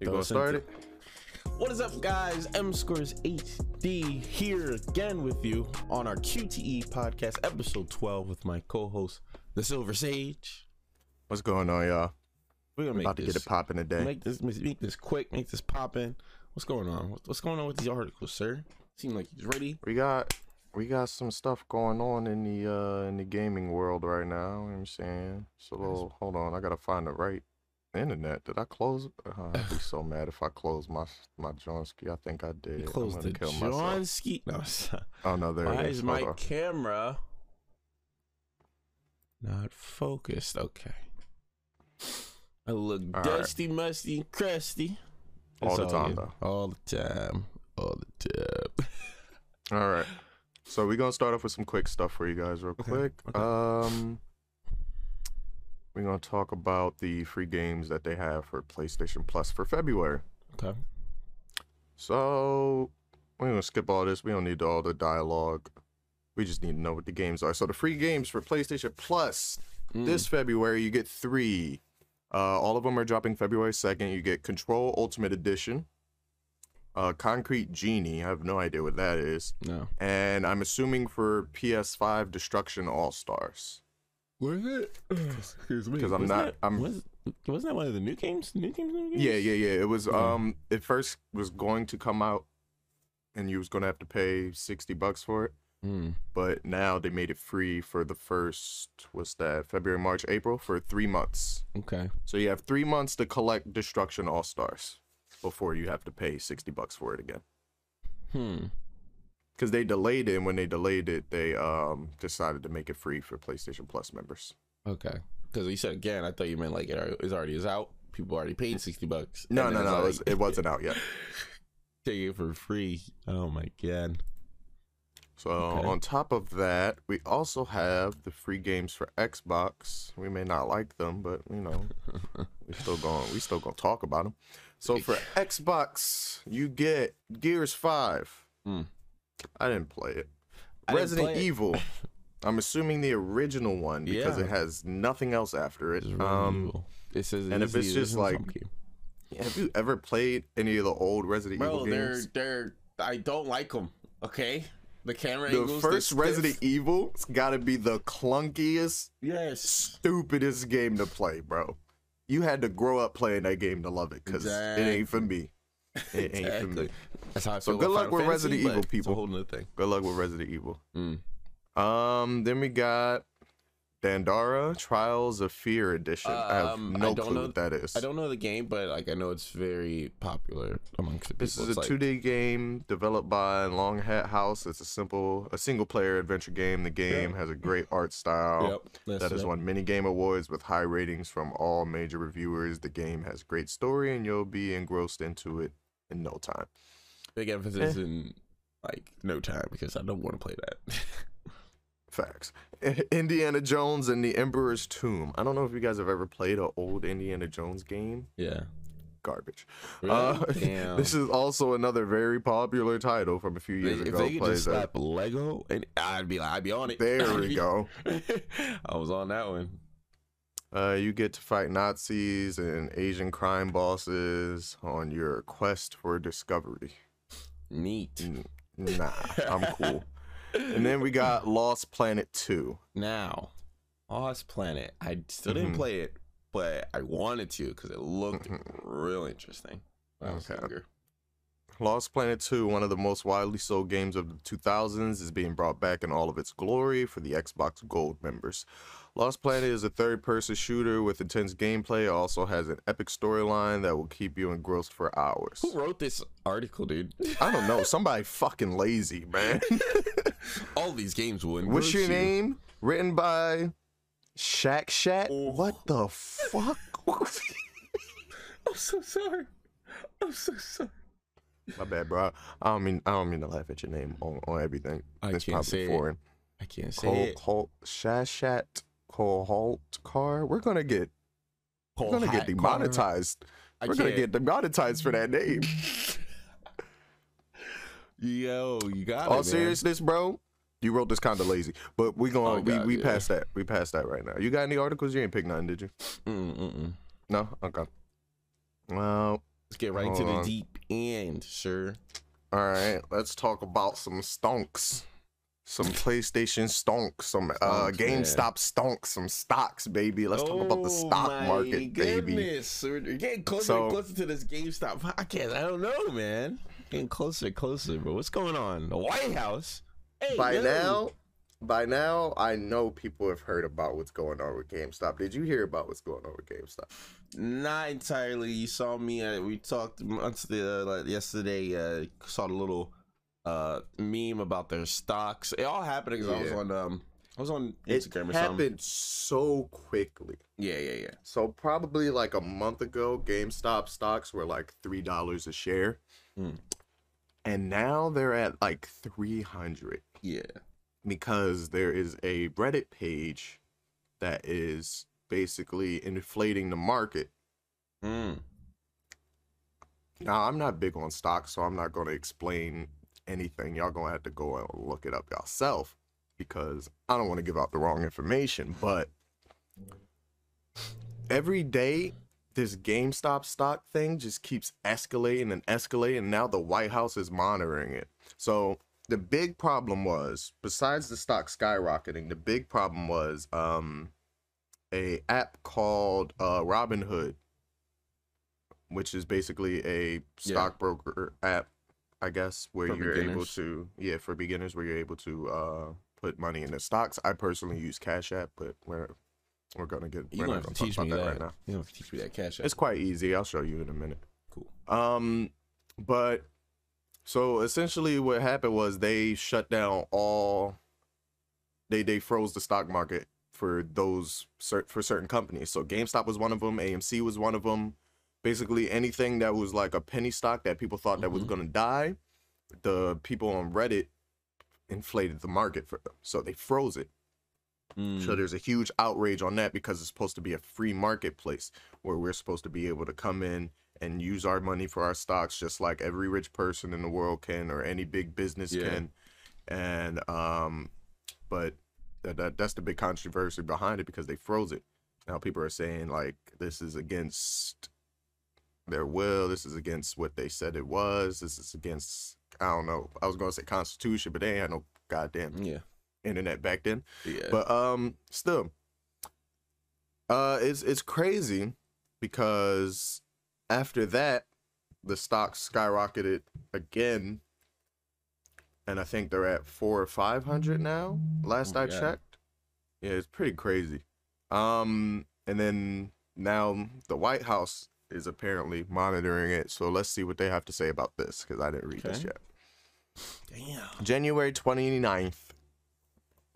You gonna start it? What is up, guys? MScoresHD here again with you on our QTE podcast, episode 12, with my co-host, the Silver Sage. What's going on, y'all? We're gonna make this, get it popping today. Make this quick. Make this popping. What's going on? What's going on with these articles, sir? Seem like he's ready. We got some stuff going on in the gaming world right now. You know what I'm saying? So nice. Hold on, I gotta find the right internet. Did I close it? I'd be so mad if I closed my Johnski. I think I did. You closed the Johnski? No, oh no, there it is. Why is my camera not focused? Okay. I look all dusty, right. Musty, and crusty. All the time. All right. So we're gonna start off with some quick stuff for you guys, real quick. Okay. We're gonna talk about the free games that they have for PlayStation Plus for February. Okay. So we're gonna skip all this. We don't need all the dialogue. We just need to know what the games are. So the free games for PlayStation Plus this February, you get 3. All of them are dropping February 2nd. You get Control Ultimate Edition, Concrete Genie. I have no idea what that is. No. And I'm assuming for PS5, Destruction All-Stars. What is it? Excuse me. Because I'm not. Wasn't that one of the new games? Yeah. It was. Yeah. It first was going to come out, and you was gonna have to pay $60 for it. But now they made it free for the first, what's that, February, March, April, for 3 months. Okay. So you have 3 months to collect Destruction All-Stars before you have to pay $60 for it again. Because they delayed it, and when they delayed it, they decided to make it free for PlayStation Plus members. Okay. Because you said again, I thought you meant like it already is out. People already paid $60. No. Already... It wasn't out yet. Take it for free. Oh my god. So on top of that, we also have the free games for Xbox. We may not like them, but you know, we still gonna talk about them. So for Xbox, you get Gears 5. I didn't play it. Resident Evil. I'm assuming the original one because it has nothing else after it. It says, and if it's just like, have you ever played any of the old Resident Evil games? I don't like them. Okay. The camera angles, first Resident Evil has got to be the clunkiest, stupidest game to play, bro. You had to grow up playing that game to love it, because it ain't for me. It ain't for me. That's how I feel. So good luck with Resident Evil, people. It's a whole new thing. Good luck with Resident Evil. Then we got Dandara Trials of Fear Edition. I have no clue what that is. I don't know the game, but like I know it's very popular amongst the people. This is a 2D game developed by Long Hat House. It's a single-player adventure game. The game has a great art style that has won many game awards with high ratings from all major reviewers. The game has a great story, and you'll be engrossed into it in no time. Big emphasis in like no time, because I don't want to play that. Facts. Indiana Jones and the Emperor's Tomb. I don't know if you guys have ever played an old Indiana Jones game. Yeah. Garbage. Really? This is also another very popular title from a few years ago. If they could just slap Lego, and I'd be on it. There we go. I was on that one. You get to fight Nazis and Asian crime bosses on your quest for discovery. Neat. Nah, I'm cool. And then we got Lost Planet 2. Now, Lost Planet, I still didn't play it, but I wanted to because it looked real interesting. Lost Planet 2, one of the most widely sold games of the 2000s, is being brought back in all of its glory for the Xbox Gold members. Lost Planet is a third-person shooter with intense gameplay. It also has an epic storyline that will keep you engrossed for hours. Who wrote this article, dude? I don't know. Somebody fucking lazy, man. All these games will engross. What's your name? Written by Shack-shat? Oh. What the fuck? I'm so sorry. I'm so sorry. My bad, bro. I don't mean to laugh at your name on everything. It's probably foreign. I can't say it. Cole Holt, Shack-shat, Cole Holt car. We're gonna get demonetized. We're gonna get demonetized for that name. Yo, you got all seriousness, bro. You wrote this kind of lazy, but we passed that. We passed that right now. You got any articles? You ain't picked nothing, did you? No. Okay. Well, Let's get right Hold to the on. Deep end, sure. All right, let's talk about some stonks. Some PlayStation stonks, some GameStop stonks, some stocks, baby. Let's talk about the stock market, goodness. Baby. We're getting closer and closer to this GameStop podcast. I don't know, man. Getting closer and closer, but what's going on? The White House? Hey, by now, I know people have heard about what's going on with GameStop. Did you hear about what's going on with GameStop? Not entirely. You saw me. We talked yesterday. Saw the little meme about their stocks. It all happened because I was on Instagram or something. It happened so quickly. Yeah. So probably like a month ago, GameStop stocks were like $3 a share, and now they're at like 300. Yeah, because there is a Reddit page that is basically inflating the market. Now I'm not big on stocks, so I'm not going to explain anything. Y'all gonna have to go and look it up yourself, because I don't want to give out the wrong information. But every day this GameStop stock thing just keeps escalating and escalating. Now the White House is monitoring it. So the big problem was, besides the stock skyrocketing, the big problem was a app called Robinhood, which is basically a stockbroker app, I guess, where you're able to, for beginners, where you're able to put money in the stocks. I personally use Cash App, but we're gonna get. You're gonna have to teach me that right now. You don't have to teach me that Cash App. It's quite easy. I'll show you in a minute. Cool. But so essentially, what happened was they shut down all. They froze the stock market for certain companies. So GameStop was one of them. AMC was one of them. Basically anything that was like a penny stock that people thought that was going to die, the people on Reddit inflated the market for them. So they froze it. So there's a huge outrage on that, because it's supposed to be a free marketplace where we're supposed to be able to come in and use our money for our stocks, just like every rich person in the world can, or any big business can. And but that's the big controversy behind it, because they froze it. Now people are saying like this is against their will, this is against what they said it was, this is against, I don't know, I was gonna say Constitution, but they ain't had no goddamn internet back then. But still, it's crazy, because after that the stock skyrocketed again, and I think they're at 400 or 500 now, last I checked. It's pretty crazy. And then now the White House is apparently monitoring it, so let's see what they have to say about this, because I didn't read this yet. Damn. January 29th,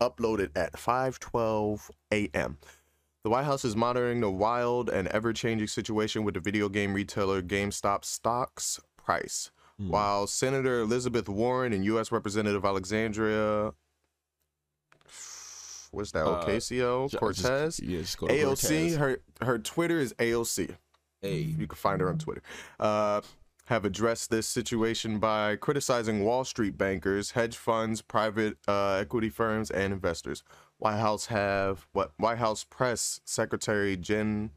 uploaded at 5:12 a.m. The White House is monitoring the wild and ever-changing situation with the video game retailer GameStop stock's price. While Senator Elizabeth Warren and U.S. Representative Alexandria Ocasio-Cortez, AOC, her Twitter is AOC. You can find her on Twitter, have addressed this situation by criticizing Wall Street bankers, hedge funds, private equity firms, and investors. White House Press Secretary Jen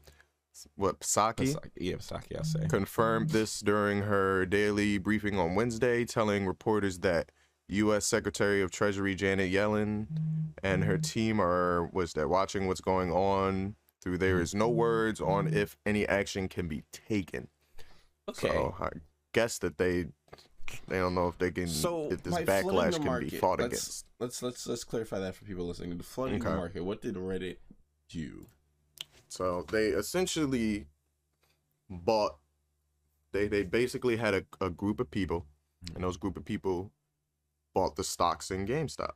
Psaki, Psaki, I'll say, confirmed this during her daily briefing on Wednesday, telling reporters that U.S. Secretary of Treasury Janet Yellen and her team are watching what's going on. There is no words on if any action can be taken. So I guess that they don't know if they can. So if this backlash can be fought against. Let's clarify that for people listening. The flooding the market. What did Reddit do? So they essentially bought. They basically had a group of people, and those group of people bought the stocks in GameStop.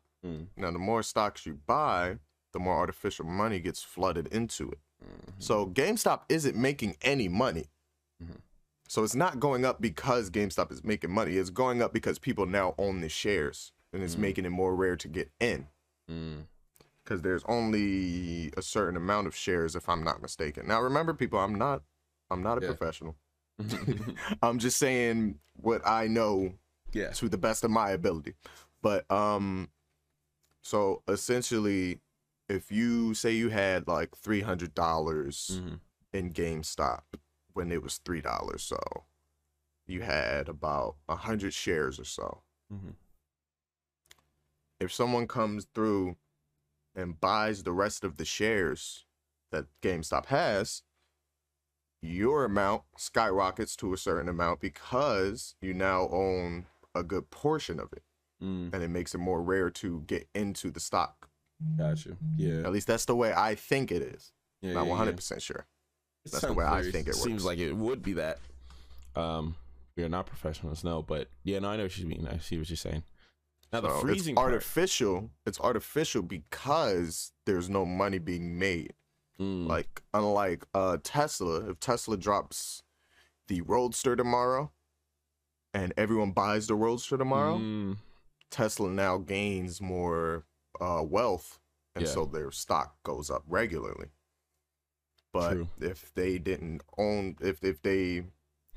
Now the more stocks you buy, the more artificial money gets flooded into it. So GameStop isn't making any money. So it's not going up because GameStop is making money. It's going up because people now own the shares, and it's making it more rare to get in. Because there's only a certain amount of shares, if I'm not mistaken. Now, remember, people, I'm not a professional. I'm just saying what I know to the best of my ability. But so essentially, if you say you had like $300 in GameStop when it was $3, so you had about 100 shares or so. Mm-hmm. If someone comes through and buys the rest of the shares that GameStop has, your amount skyrockets to a certain amount because you now own a good portion of it. Mm. And it makes it more rare to get into the stock. Gotcha. Yeah. At least that's the way I think it is. Yeah, not 100% sure. That's the way I think it works. Seems like it would be that. We're not professionals, no, but yeah, no, I know what you mean. I see what you're saying. Now the freezing part, it's artificial because there's no money being made. Mm. Like unlike Tesla, if Tesla drops the Roadster tomorrow and everyone buys the Roadster tomorrow, Tesla now gains more wealth, and so their stock goes up regularly. But if they didn't own, if they,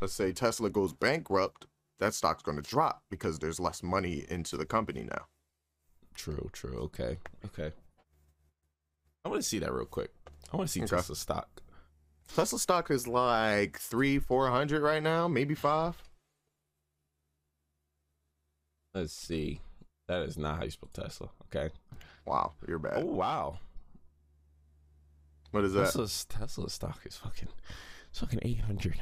let's say Tesla goes bankrupt, that stock's going to drop because there's less money into the company now. True. Okay. I want to see that real quick. I want to see Tesla stock. Tesla stock is like 300-400 right now, maybe 5. Let's see. That is not how you spell Tesla. Okay. Wow, you're bad. Oh wow. What is that? Tesla stock is fucking 800.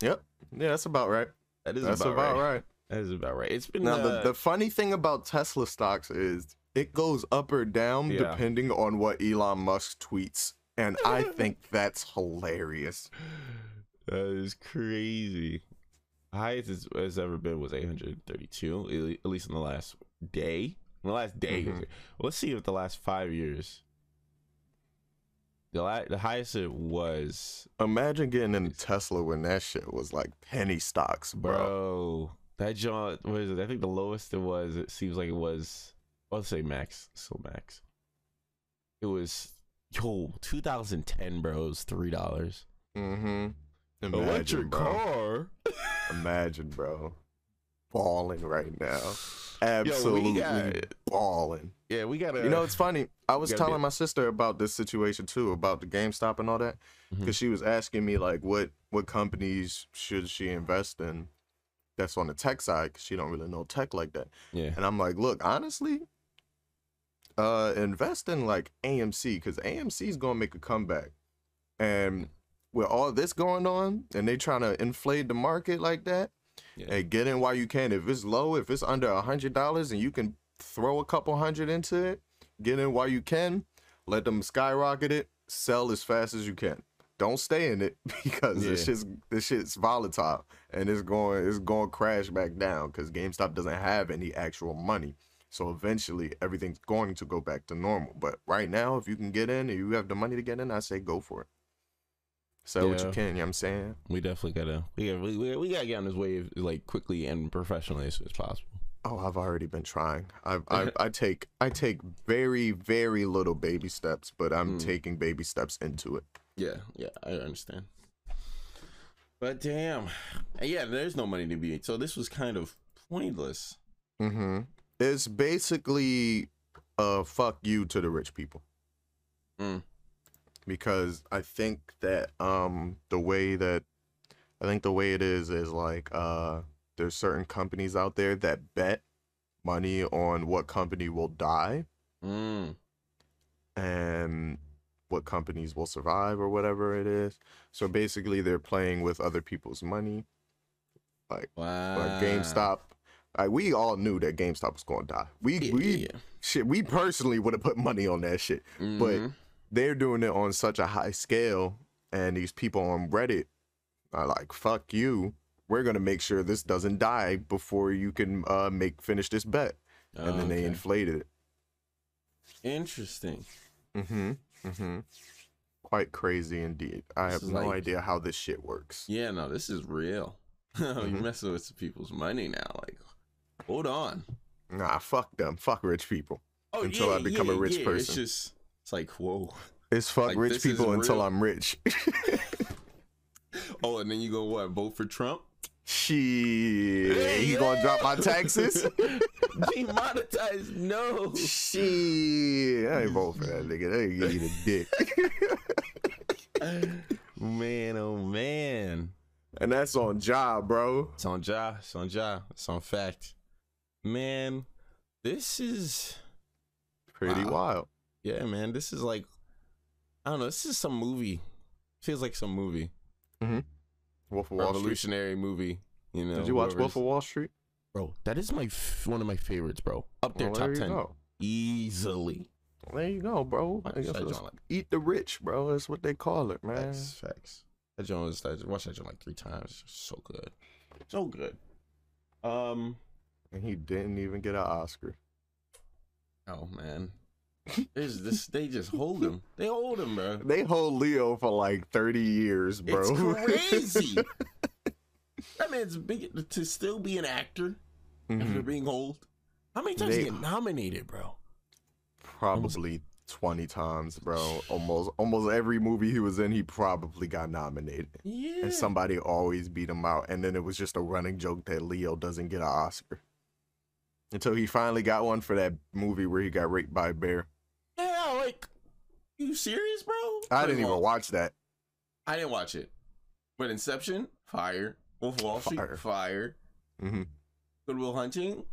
Yep. Yeah, that's about right. That's about right. That is about right. It's been now the funny thing about Tesla stocks is it goes up or down depending on what Elon Musk tweets, and I think that's hilarious. That is crazy. Highest it's ever been was 832, at least in the last day. Mm-hmm. Let's see if the last 5 years. The highest it was. Imagine getting in a Tesla when that shit was like penny stocks, bro. That John was, I think the lowest it was. It seems like it was. I'll say max. So max. It was 2010, bro. It was $3. Mm-hmm. Imagine, electric car. Imagine, bro. Balling right now. Absolutely balling. Yeah, we gotta. You know, it's funny. I was telling my sister about this situation too, about the GameStop and all that, because she was asking me like, what companies should she invest in? That's on the tech side, because she don't really know tech like that. Yeah. And I'm like, look, honestly, invest in like AMC, because AMC is gonna make a comeback, and with all this going on, and they trying to inflate the market like that. Yeah. And get in while you can. If it's low, if it's under $100 and you can throw a couple hundred into it, get in while you can, let them skyrocket it, sell as fast as you can. Don't stay in it because this shit's volatile and it's going to crash back down because GameStop doesn't have any actual money. So eventually everything's going to go back to normal. But right now, if you can get in and you have the money to get in, I say go for it. Sell what you can, you know what I'm saying? We definitely gotta get on this wave like quickly and professionally as soon as possible. Oh, I've already been trying. I take very, very little baby steps, but I'm taking baby steps into it. Yeah, I understand. But damn, yeah, there's no money to be made, so this was kind of pointless. Mm-hmm. It's basically a fuck you to the rich people. Mm. Because I think that the way it is like there's certain companies out there that bet money on what company will die and what companies will survive or whatever it is. So basically they're playing with other people's money. Like, like GameStop. We all knew that GameStop was gonna die. We personally would have put money on that shit. Mm-hmm. But they're doing it on such a high scale, and these people on Reddit are like, fuck you, we're gonna make sure this doesn't die before you can finish this bet. And then they inflated it. Interesting. Quite crazy indeed. I have no idea how this shit works. Yeah, no, this is real. You're messing with some people's money now. Like, hold on. Nah, fuck them. Fuck rich people. Oh, until I become a rich person. It's like, whoa. It's fuck like, rich people until I'm rich. Oh, and then you go, what, vote for Trump? Shit. Yeah. He gonna drop my taxes? Demonetized, no. Shit. I ain't vote for that nigga. That ain't give you the dick. Man, oh man. And that's on job, bro. It's on job. It's on job. It's on fact. Man, this is pretty wild. Yeah, man. This is like, I don't know. This is some movie. Feels like some movie. Mm-hmm. Wolf of Wall Street. Revolutionary movie. You know. Did you watch Wolf of Wall Street? Bro, that is my one of my favorites, bro. Up there, top 10. Easily. There you go, bro. Eat the rich, bro. That's what they call it, man. That's facts. That joint was, I watched that joint like 3 times. So good. So good. And he didn't even get an Oscar. Oh, man. This, they just hold him. They hold him, bro. They hold Leo for like 30 years, bro. It's crazy. That man's big to still be an actor after being old. How many times did he get nominated, bro? Probably 20 times, bro. Almost every movie he was in, he probably got nominated. Yeah. And somebody always beat him out. And then it was just a running joke that Leo doesn't get an Oscar. Until he finally got one for that movie where he got raped by a bear. Yeah, like, you serious, bro? I didn't even watch that. I didn't watch it. But Inception, fire. Wolf of Wall Street, fire. Mm-hmm. Good Will Hunting.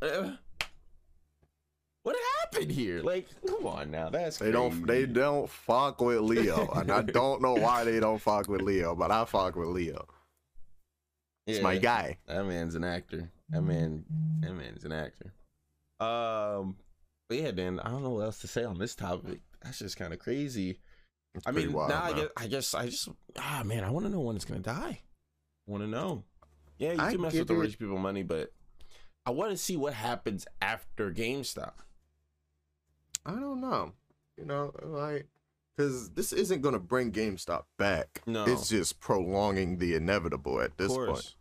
What happened here? Like, come on now. That's crazy. They don't fuck with Leo, and I don't know why they don't fuck with Leo, but I fuck with Leo. It's my guy. That man's an actor. That man's an actor. But yeah, then I don't know what else to say on this topic. That's just kind of crazy. It's wild, now I guess I want to know when it's gonna die. Want to know? Yeah, you can mess with the rich people money, but I want to see what happens after GameStop. I don't know. You know, like, because this isn't going to bring GameStop back. No. It's just prolonging the inevitable at this point.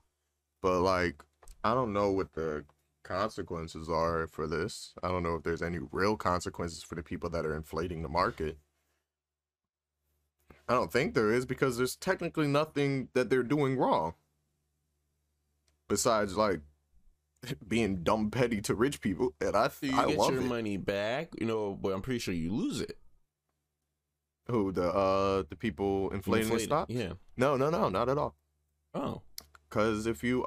But, like, I don't know what the consequences are for this. I don't know if there's any real consequences for the people that are inflating the market. I don't think there is, because there's technically nothing that they're doing wrong. Besides, like, being dumb petty to rich people, and I love it. You get your money back, you know, but I'm pretty sure you lose it. Who, the people inflating the stock? Yeah. No, not at all. Oh. Because if you,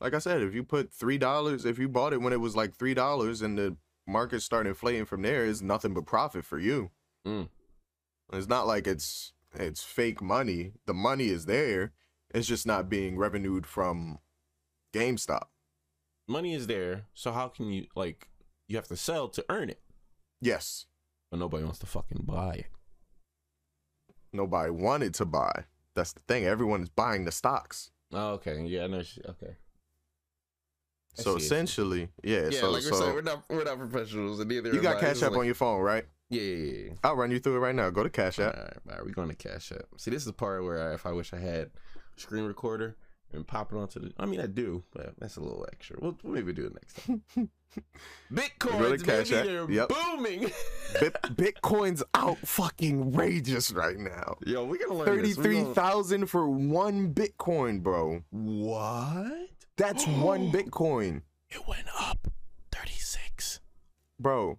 like I said, if you put $3, if you bought it when it was like $3 and the market started inflating from there, it's nothing but profit for you. Mm. It's not like it's fake money. The money is there. It's just not being revenued from GameStop. Money is there, so how can you, like, you have to sell to earn it? Yes. But nobody wants to fucking buy it. Nobody wanted to buy. That's the thing. Everyone is buying the stocks. Oh, okay. Yeah, no, okay. So essentially, so we're not professionals. And neither you got Cash App on your phone, right? Yeah. I'll run you through it right now. Go to Cash App. All right, we're going to Cash App. See, this is the part where I wish I had a screen recorder and pop it onto the... I mean, I do, but that's a little extra. We'll maybe do it next time. Bitcoin's booming. Bitcoin's out fucking rageous right now. Yo, we're going to learn 33,000 for 1 Bitcoin, bro. What? That's 1 Bitcoin. It went up 36. Bro,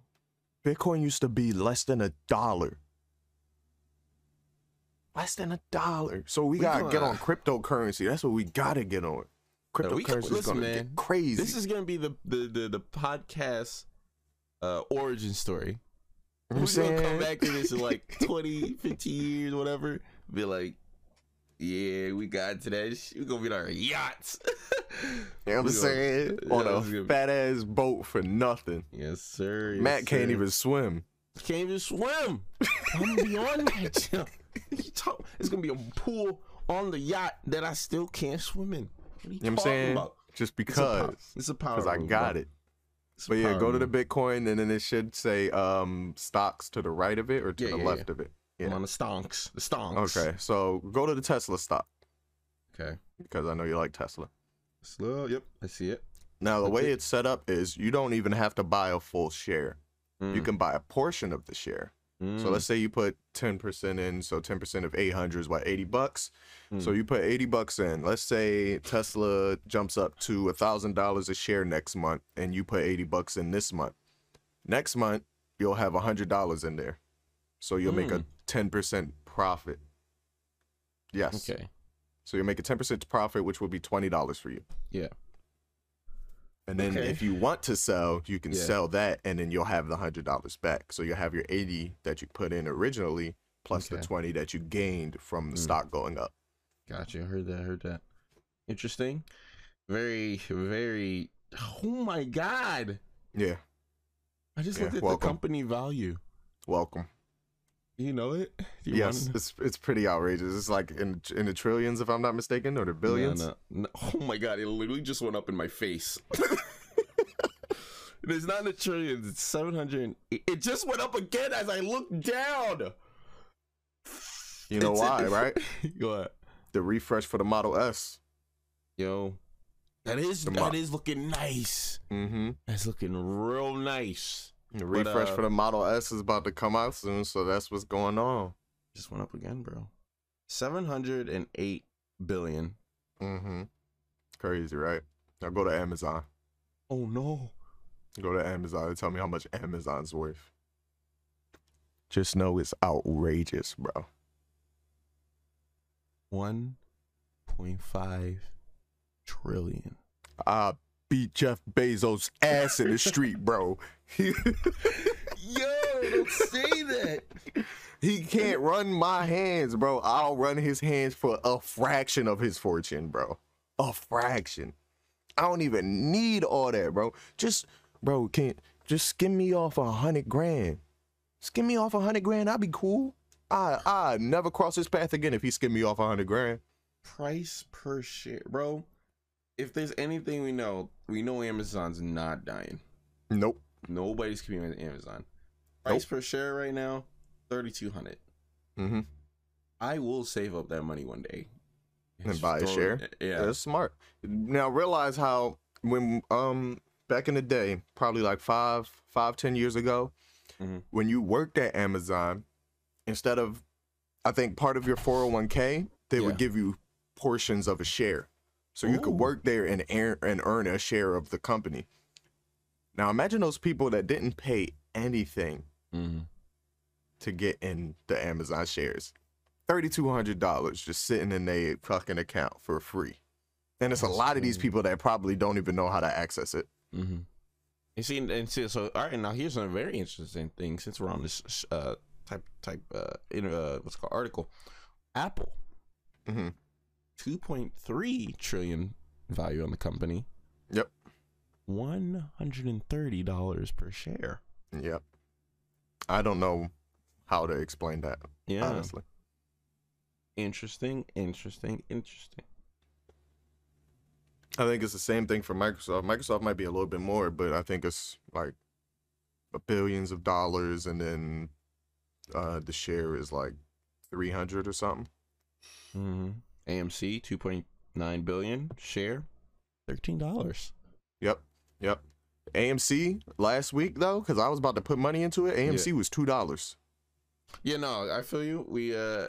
Bitcoin used to be less than $1. Less than $1. So we gotta get on cryptocurrency. That's what we gotta get on. Cryptocurrency is gonna get crazy. This is gonna be the podcast origin story. We're gonna come back to this in like 20, 15 years, whatever. Be like, yeah, we got to that shit. We're gonna be on our yachts. You know what I'm saying? On a fat ass boat for nothing. Yes, sir. Matt can't even swim. Can't even swim. I'm beyond that jump. It's gonna be a pool on the yacht that I still can't swim in. What are you know what I'm saying? About? Just because it's a power. Because I got it. But yeah, go to the Bitcoin, and then it should say stocks to the right of it or to the left of it. Yeah. I'm on the stonks. The stonks. Okay, so go to the Tesla stock. Okay. Because I know you like Tesla. Tesla. Yep, I see it. Now the way it's set up is you don't even have to buy a full share. Mm. You can buy a portion of the share. So let's say you put 10% in, so 10% of 800 is what, $80? So you put $80 in. Let's say Tesla jumps up to $1,000 a share next month, and you put $80 in this month. Next month, you'll have $100 in there. So you'll make a 10% profit. Yes. Okay. So you'll make a 10% profit, which will be $20 for you. Yeah. And then if you want to sell, you can sell that, and then you'll have the $100 back. So you'll have your 80 that you put in originally, plus the 20 that you gained from the stock going up. Gotcha. Heard that. Heard that. Interesting. Very, very. Oh my God. Yeah. I just looked at the company value. You know it? Yes, it's pretty outrageous. It's like in the trillions, if I'm not mistaken, or the billions. No. Oh my God, it literally just went up in my face. It's not in the trillions, it's 700. It just went up again as I looked down. You know why, right? Go ahead. The refresh for the Model S. Yo. That is looking nice. Mm-hmm. That's looking real nice. The refresh for the Model S is about to come out soon, so that's what's going on. Just went up again, bro. 708 billion. Mm-hmm. Crazy, right? Now go to Amazon. Oh, no. Go to Amazon and tell me how much Amazon's worth. Just know it's outrageous, bro. 1.5 trillion. I beat Jeff Bezos' ass in the street, bro. Yo, don't say that. He can't run my hands, bro. I'll run his hands for a fraction of his fortune, bro. A fraction. I don't even need all that, bro. Just, bro, just skim me off $100 grand. Skim me off $100 grand. I'll be cool. I never cross his path again if he skimmed me off $100 grand. Price per share, bro. If there's anything we know Amazon's not dying. Nope. Nobody's competing with Amazon. Price per share right now, $3,200. Mm-hmm. I will save up that money one day and buy a share. Yeah, that's smart. Now realize how when back in the day, probably like 5, 10 years ago, when you worked at Amazon. Instead of, I think, part of your 401k, they would give you portions of a share. So you could work there and earn a share of the company. Now, imagine those people that didn't pay anything to get in the Amazon shares. $3,200 just sitting in their fucking account for free. And it's a lot of these people that probably don't even know how to access it. Mm-hmm. And see, so, all right, now here's a very interesting thing since we're on this what's it called article. Apple, 2.3 trillion value on the company. Yep. $130 per share. Yep. I don't know how to explain that. Yeah. Honestly. Interesting. I think it's the same thing for Microsoft. Microsoft might be a little bit more, but I think it's like billions of dollars, and then the share is like 300 or something. AMC 2.9 billion share, $13. Yep. AMC last week though, because I was about to put money into it. AMC was $2. Yeah, no, I feel you.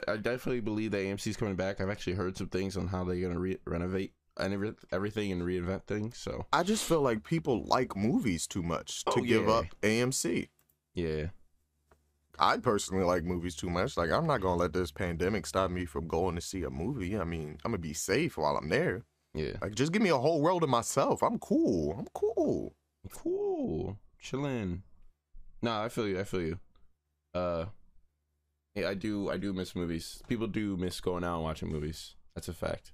I definitely believe that AMC's coming back. I've actually heard some things on how they're gonna renovate and everything and reinvent things. So I just feel like people like movies too much to give up AMC. Yeah. I personally like movies too much. Like, I'm not going to let this pandemic stop me from going to see a movie. I mean, I'm going to be safe while I'm there. Yeah. Like, just give me a whole world to myself. I'm cool. Chillin'. Nah, I feel you. Yeah, I do miss movies. People do miss going out and watching movies. That's a fact.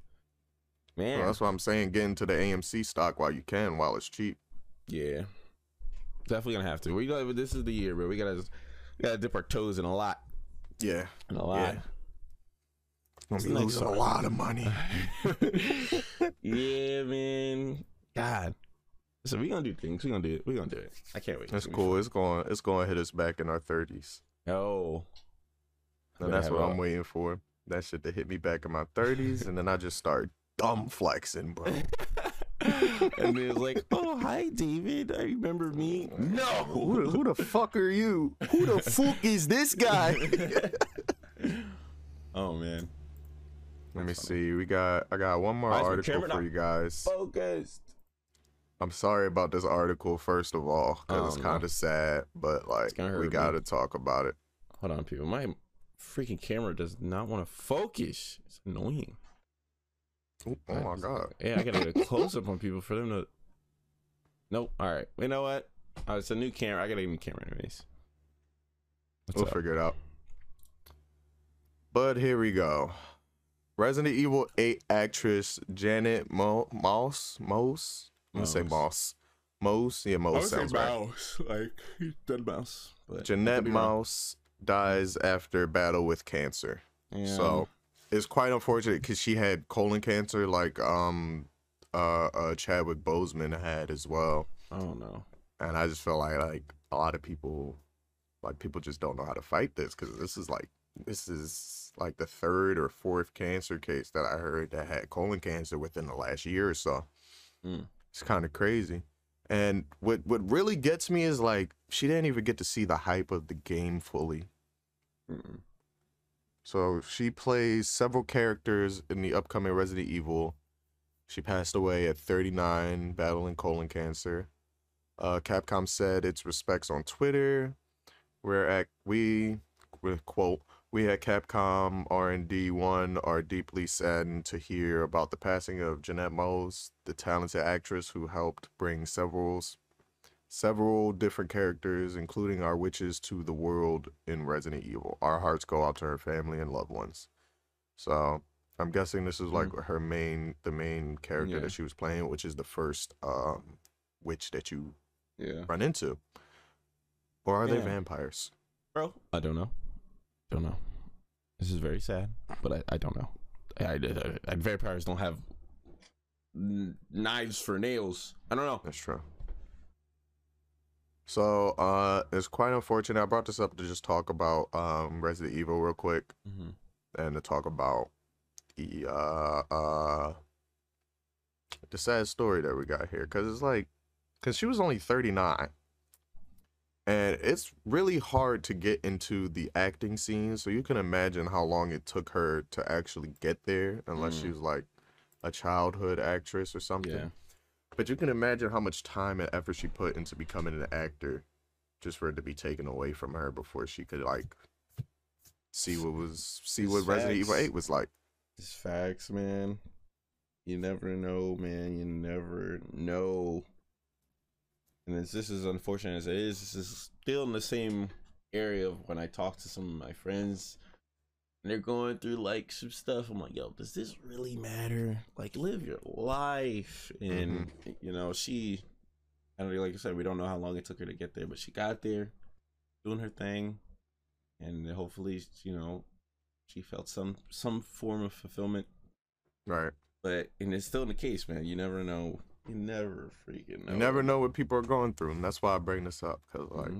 Man. Well, that's what I'm saying. Get into the AMC stock while you can, while it's cheap. Yeah. Definitely going to have to. This is the year, bro. We got to... gotta dip our toes in a lot. Yeah. In a lot. Gonna be losing a lot of money. Yeah, man. God. So we gonna do things. We gonna do it. I can't wait. That's cool. It's gonna hit us back in our 30s. Oh. And that's what I'm waiting for. That shit to hit me back in my 30s, and then I just start dumb flexing, bro. And it was like, oh, hi, David. I remember me. No. Who the fuck are you? Who the fuck is this guy? Oh, man. Let me see. I got one more article for you guys. Focused. I'm sorry about this article, first of all, because it's kind of sad, but like we got to talk about it. Hold on, people. My freaking camera does not want to focus. It's annoying. Oh my god. Yeah, I gotta get a close up on people for them to. Nope. All right. You know what? Oh, it's a new camera. I gotta get a new camera anyways. We'll figure it out. But here we go. Resident Evil 8 actress Janet Maus. I'm gonna say Maus. Maus. Yeah, Maus sounds right. Mouse. Like dead mouse. But Jeannette Maus dies after battle with cancer. Yeah. So it's quite unfortunate because she had colon cancer, like Chadwick Boseman had as well. Oh no. And I just feel like a lot of people, like people just don't know how to fight this because this is like the third or fourth cancer case that I heard that had colon cancer within the last year or so. Mm. It's kind of crazy. And what really gets me is like she didn't even get to see the hype of the game fully. Mm-mm. So she plays several characters in the upcoming Resident Evil. She passed away at 39, battling colon cancer. Capcom said its respects on Twitter. We at Capcom R&D1 are deeply saddened to hear about the passing of Jeannette Maus, the talented actress who helped bring several different characters, including our witches, to the world in Resident Evil. Our hearts go out to her family and loved ones. So I'm guessing this is like her main character that she was playing, which is the first witch that you run into. Or are they vampires? Bro, I don't know. Don't know. This is very sad, but I don't know. Vampires don't have knives for nails. I don't know. That's true. So it's quite unfortunate. I brought this up to just talk about Resident Evil real quick, and to talk about the sad story that we got here, because it's like, because she was only 39. And it's really hard to get into the acting scene, so you can imagine how long it took her to actually get there, unless she was like a childhood actress or something. Yeah. But you can imagine how much time and effort she put into becoming an actor, just for it to be taken away from her before she could like see what Resident Evil 8 was like. It's facts, man. You never know, man. You never know. And as this is unfortunate as it is, this is still in the same area of when I talk to some of my friends and they're going through like some stuff. I'm like, yo, does this really matter? Like, live your life. And you know, she, I don't know, like I said, we don't know how long it took her to get there, but she got there doing her thing, and hopefully, you know, she felt some form of fulfillment, right? But and it's still in the case, man. You never know. You never freaking know. You never know what people are going through, and that's why I bring this up, because like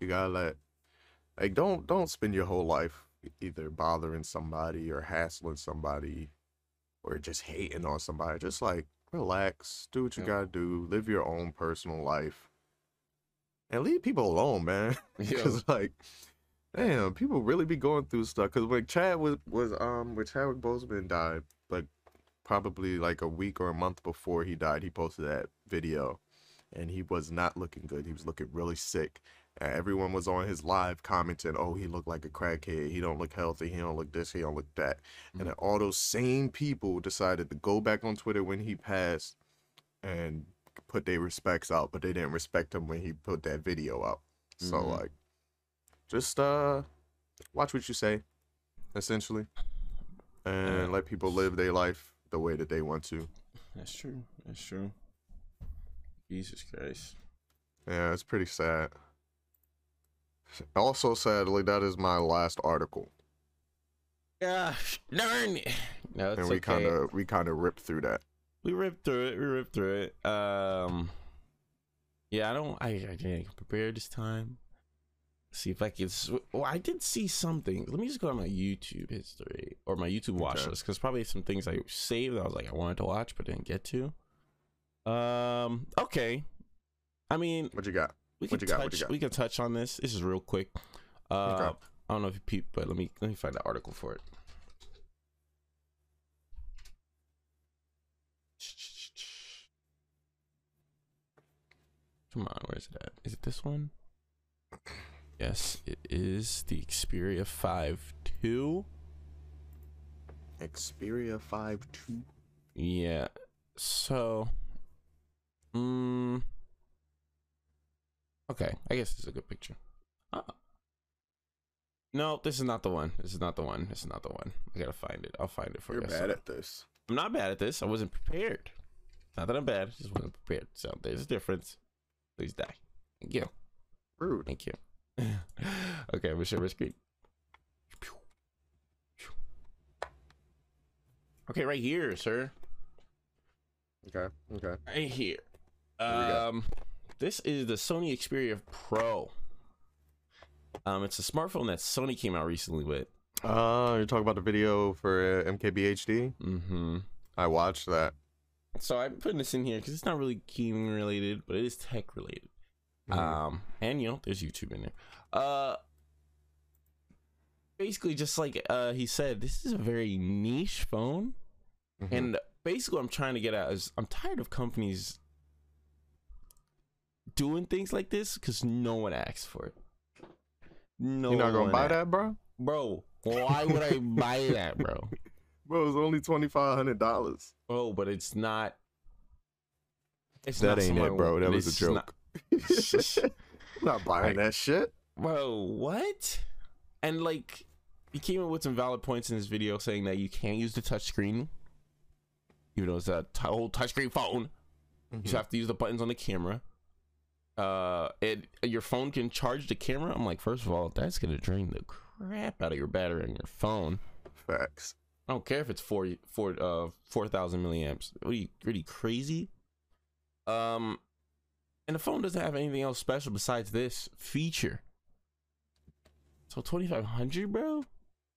you gotta like don't spend your whole life either bothering somebody or hassling somebody or just hating on somebody. Just like relax, do what you gotta do, live your own personal life, and leave people alone, man. Because like, damn, people really be going through stuff. Because when Chadwick Boseman died, like, probably like a week or a month before he died, he posted that video, and he was not looking good. He was looking really sick, and everyone was on his live commenting, oh, he looked like a crackhead, he don't look healthy, he don't look this, he don't look that. And then all those same people decided to go back on Twitter when he passed and put their respects out, but they didn't respect him when he put that video out. So like, just watch what you say, essentially, and let people live their life the way that they want to. That's true. That's true. Jesus Christ. Yeah, it's pretty sad. Also, sadly, that is my last article. Yeah, darn it. No, it's okay. And we kind of ripped through that. We ripped through it. Yeah, I didn't prepare this time. Let's see if I can. Well, I did see something. Let me just go on my YouTube history or my YouTube watch list, because probably some things I saved that I was like I wanted to watch but didn't get to. Okay. I mean, what you got? We can touch on this. This is real quick. I don't know if you peeped, but let me find the article for it. Come on, where is it at? Is it this one? Yes, it is the Xperia 5 2. Xperia 5 2. Yeah. So, okay, I guess this is a good picture. No, this is not the one. I gotta find it. I'll find it for you. You're bad at this. I'm not bad at this. I wasn't prepared. Not that I'm bad. I just wasn't prepared. So there's a difference. Please die. Thank you. Rude. Thank you. Okay, we share my screen. Okay, right here, sir. Okay. Okay. Right here. This is the Sony Xperia Pro. It's a smartphone that Sony came out recently with. You're talking about the video for MKBHD? Mm-hmm. I watched that. So I'm putting this in here because it's not really gaming related, but it is tech related. Mm-hmm. And you know, there's YouTube in there. Basically, just like he said, this is a very niche phone, mm-hmm. and basically, what I'm trying to get at is I'm tired of companies doing things like this because no one asks for it. No, you're not gonna buy that, bro. Bro, why would I buy that, bro? Bro, it's only $2,500. Oh, but it's not. It's that not ain't it, bro. That was a joke. Not, I'm not buying that shit, bro. What? And like, he came up with some valid points in this video, saying that you can't use the touchscreen, even though it's a whole touchscreen phone. Mm-hmm. You just have to use the buttons on the camera. Your phone can charge the camera. I'm like, first of all, that's gonna drain the crap out of your battery on your phone. Facts. I don't care if it's 4,000 milliamps. What are you, really crazy? And the phone doesn't have anything else special besides this feature. So 2,500, bro.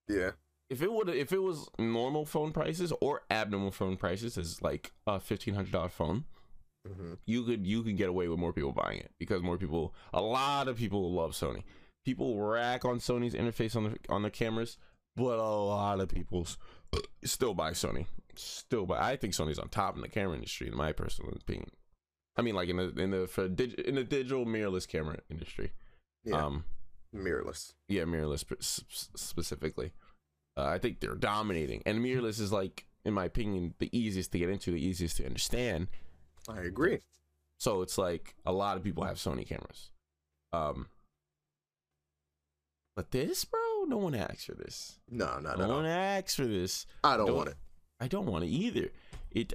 Yeah. If it was normal phone prices or abnormal phone prices, is like a $1,500 phone. Mm-hmm. You could get away with more people buying it because more people, a lot of people love Sony. People rack on Sony's interface on their cameras, but a lot of people still buy Sony. I think Sony's on top in the camera industry, in my personal opinion. I mean, like in the digital mirrorless camera industry. Yeah. Mirrorless. Yeah, mirrorless specifically. I think they're dominating, and mirrorless is like, in my opinion, the easiest to get into, the easiest to understand. I agree. So it's like a lot of people have Sony cameras, but this, bro, no one asks for this. No one asks for this. I don't want it. I don't want it either.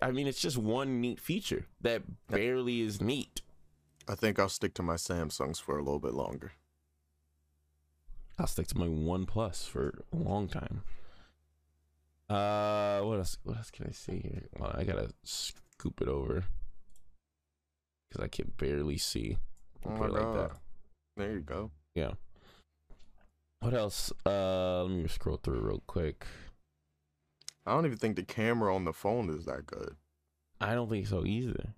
I mean, it's just one neat feature that barely is neat. I think I'll stick to my Samsungs for a little bit longer. I'll stick to my OnePlus for a long time. What else? What else can I say here? Well, I gotta scoop it over because I can barely see. Put it like that. There you go. Yeah. What else? Let me scroll through real quick. I don't even think the camera on the phone is that good. I don't think so either.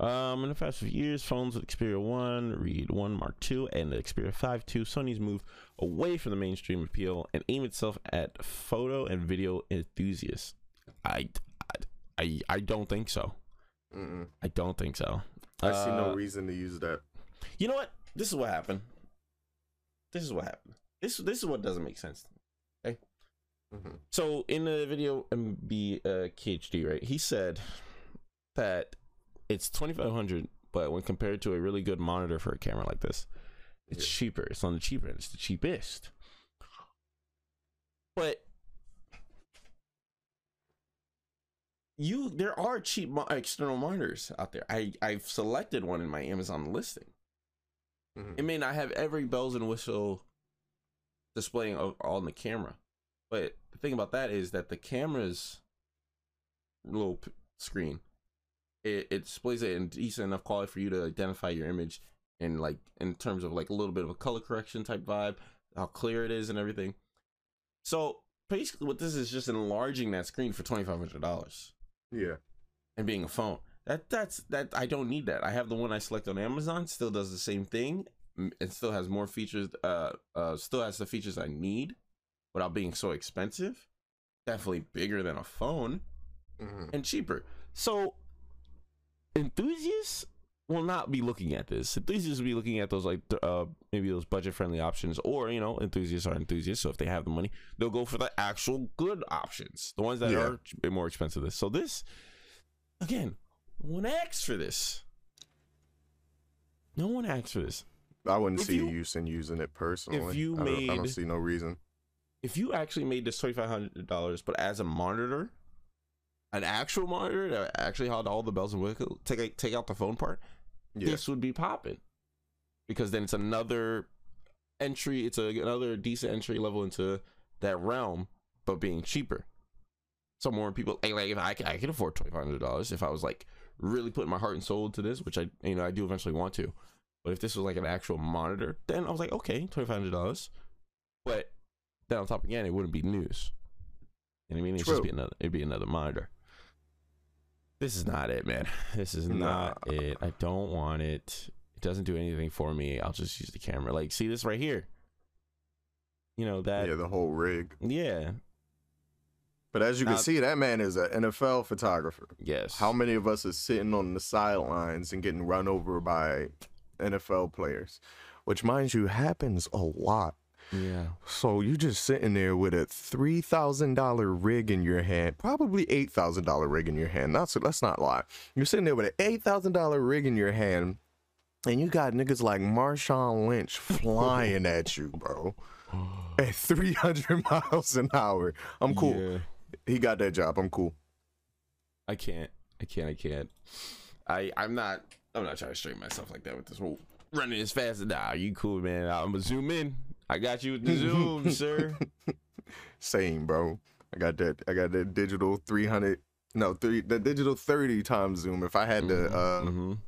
In the past few years, phones with Xperia 1, Reed 1 Mark II, and the Xperia 5 II, Sony's moved away from the mainstream appeal and aimed itself at photo and video enthusiasts. I don't think so. I don't think so. I see no reason to use that. You know what? This is what happened. This is what doesn't make sense to me. Okay. Mm-hmm. So in the video MBKHD, right? He said that it's 2,500, but when compared to a really good monitor for a camera like this, it's cheaper. It's on the cheaper end. It's the cheapest. But there are cheap external monitors out there. I've selected one in my Amazon listing. Mm-hmm. It may not have every bells and whistle displaying on the camera, but the thing about that is that the camera's little screen, it displays it in decent enough quality for you to identify your image and like in terms of like a little bit of a color correction type vibe, how clear it is and everything. So basically what this is, just enlarging that screen for $2,500. Yeah. And being a phone. That's I don't need that. I have the one I select on Amazon, still does the same thing. It still has more features, still has the features I need without being so expensive. Definitely bigger than a phone, and cheaper. So enthusiasts will not be looking at this. Enthusiasts will be looking at those, like, maybe those budget-friendly options, or, you know, enthusiasts are enthusiasts, so if they have the money, they'll go for the actual good options, the ones that are a bit more expensive. So this, again, no one asks for this. No one asks for this. I wouldn't see a use in using it personally. If you I don't see no reason. If you actually made this $2,500, but as a monitor, an actual monitor that actually had all the bells and whistles, take out the phone part, this would be popping, because then it's another entry, it's another decent entry level into that realm, but being cheaper. So more people, like, if I can afford $2,500, if I was like really putting my heart and soul into this, which I, you know, I do eventually want to, but if this was like an actual monitor, then I was like, okay, $2,500, but then on top again, it wouldn't be news. And I mean, it'd just be another, it'd be another monitor. This is not it, man. This is not it. I don't want it. It doesn't do anything for me. I'll just use the camera. Like, see this right here. You know that. Yeah, the whole rig. Yeah. But as you can see, that man is an NFL photographer. Yes. How many of us are sitting on the sidelines and getting run over by NFL players, which, mind you, happens a lot. Yeah. So you just sitting there with a $3,000 rig in your hand, probably $8,000 rig in your hand. Let's not lie. You're sitting there with an $8,000 rig in your hand, and you got niggas like Marshawn Lynch flying at you, bro, at 300 miles an hour. I'm cool. Yeah. He got that job. I'm cool. I can't. I'm not trying to straighten myself like that with this whole running as fast as you cool, man. I'm gonna zoom in. I got you with the Zoom, sir. Same, bro. I got that digital 300. No, the digital 30 times zoom. If I had the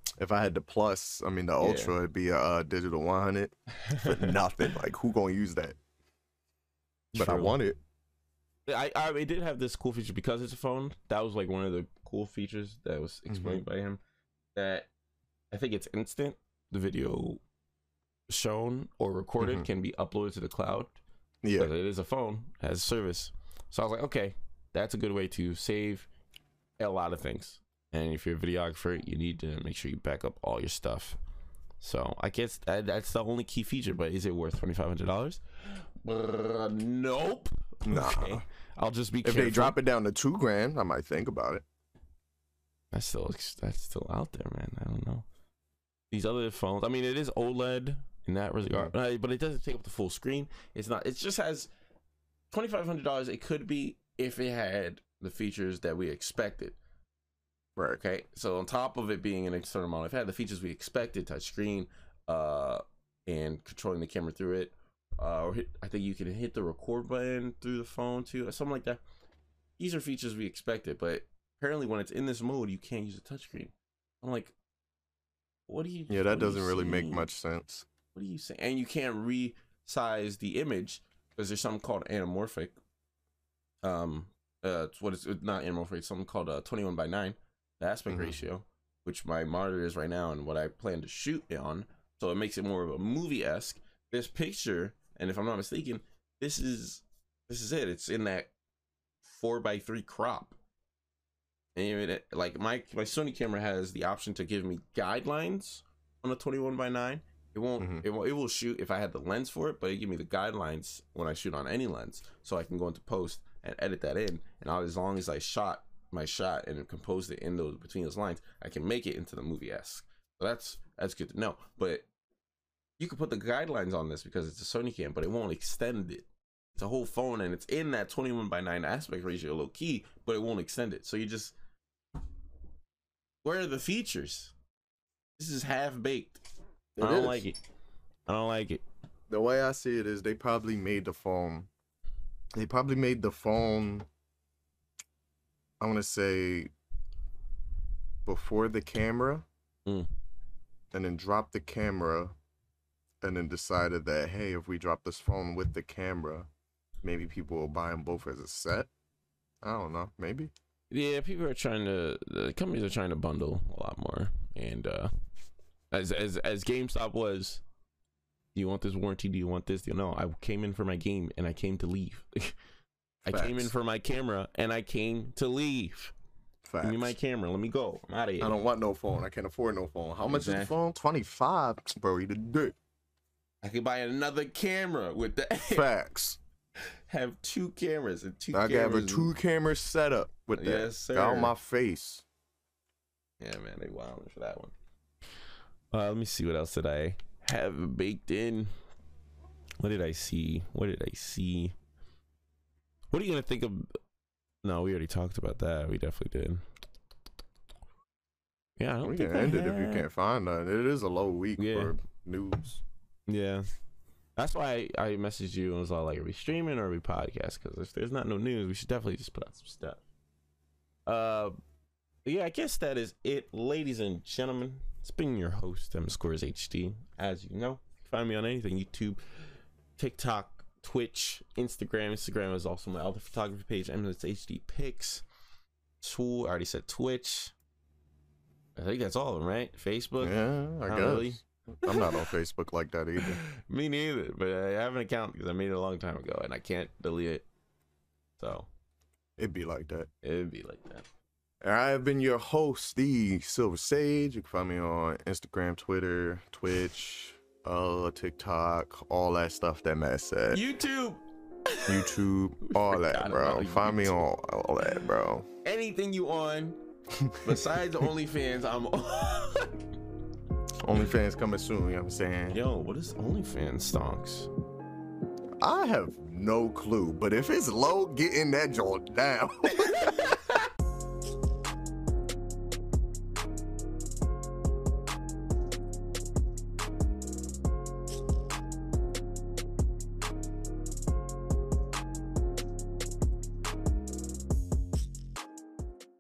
plus, I mean the ultra, it'd be a digital 100. But nothing. Like, who gonna use that? But true. I want it. It did have this cool feature because it's a phone. That was like one of the cool features that was explained by him. That I think it's instant. The video shown or recorded can be uploaded to the cloud. Yeah, it is a phone, has a service. So I was like, okay, that's a good way to save a lot of things. And if you're a videographer, you need to make sure you back up all your stuff. So I guess that's the only key feature. But is it worth $2,500? Nope. Nah. Okay, I'll just be careful. If they drop it down to $2,000, I might think about it. That's still out there, man. I don't know. These other phones, I mean, it is OLED in that regard, but it doesn't take up the full screen. It's not. It just has $2,500. It could be if it had the features that we expected. Right. Okay. So on top of it being an external model, if it had the features we expected, touch screen, and controlling the camera through it, I think you can hit the record button through the phone too, or something like that. These are features we expected, but apparently when it's in this mode, you can't use a touchscreen. I'm like, what do you? Yeah, that doesn't really make much sense. What are you saying? And you can't resize the image because there's something called anamorphic. It's not anamorphic. It's something called 21:9, the aspect ratio, which my monitor is right now and what I plan to shoot on. So it makes it more of a movie-esque. This picture, and if I'm not mistaken, this is it. It's in that 4:3 crop. And it, like my Sony camera has the option to give me guidelines on a 21:9. It won't, it will shoot if I had the lens for it, but it give me the guidelines when I shoot on any lens, so I can go into post and edit that in. And as long as I shot my shot and composed it in those between those lines, I can make it into the movie-esque. So that's good to know. But you could put the guidelines on this because it's a Sony cam, but it won't extend it. It's a whole phone and it's in that 21:9 aspect ratio, low key, but it won't extend it. So you just. Where are the features? This is half-baked. I don't like it. I don't like it. The way I see it is they probably made the phone. I want to say before the camera and then dropped the camera and then decided that, hey, if we drop this phone with the camera, maybe people will buy them both as a set. I don't know. Maybe. Yeah, people are trying to. The companies are trying to bundle a lot more, and as GameStop was, do you want this warranty? Do you want this? No, I came in for my game and I came to leave. I came in for my camera and I came to leave. Facts. Give me my camera. Let me go. I'm out of here. I don't want no phone. I can't afford no phone. How much is the phone? 25. Bro, you the dick. I could buy another camera with the facts. Have two cameras and two. I could have a two-camera setup with that. Yes, sir. Got on my face. Yeah, man, they wilding for that one. Let me see what else did I have baked in. What did I see? What did I see? What are you gonna think of? No, we already talked about that. We definitely did. Yeah, I don't think I had. If you can't find that, it is a low week for news. Yeah, that's why I messaged you and was all like, are we streaming or are we podcast? Because if there's not no news, we should definitely just put out some stuff. Yeah, I guess that is it, ladies and gentlemen. It's been your host, MScoresHD. As you know, you can find me on anything: YouTube, TikTok, Twitch, Instagram. Instagram is also my other photography page, MSHD Pics. Tool, I already said Twitch. I think that's all of them, right? Facebook? Yeah, I guess. Really. I'm not on Facebook like that either. Me neither, but I have an account because I made it a long time ago and I can't delete it. So it'd be like that. It'd be like that. And I have been your host, the Silver Sage. You can find me on Instagram, Twitter, Twitch, TikTok, all that stuff that Matt said. YouTube. YouTube, all that, bro. Find me on all that, bro. Anything you on besides OnlyFans, I'm on. OnlyFans coming soon, you know what I'm saying? Yo, what is OnlyFans stonks? I have no clue, but if it's low, get in that joint down.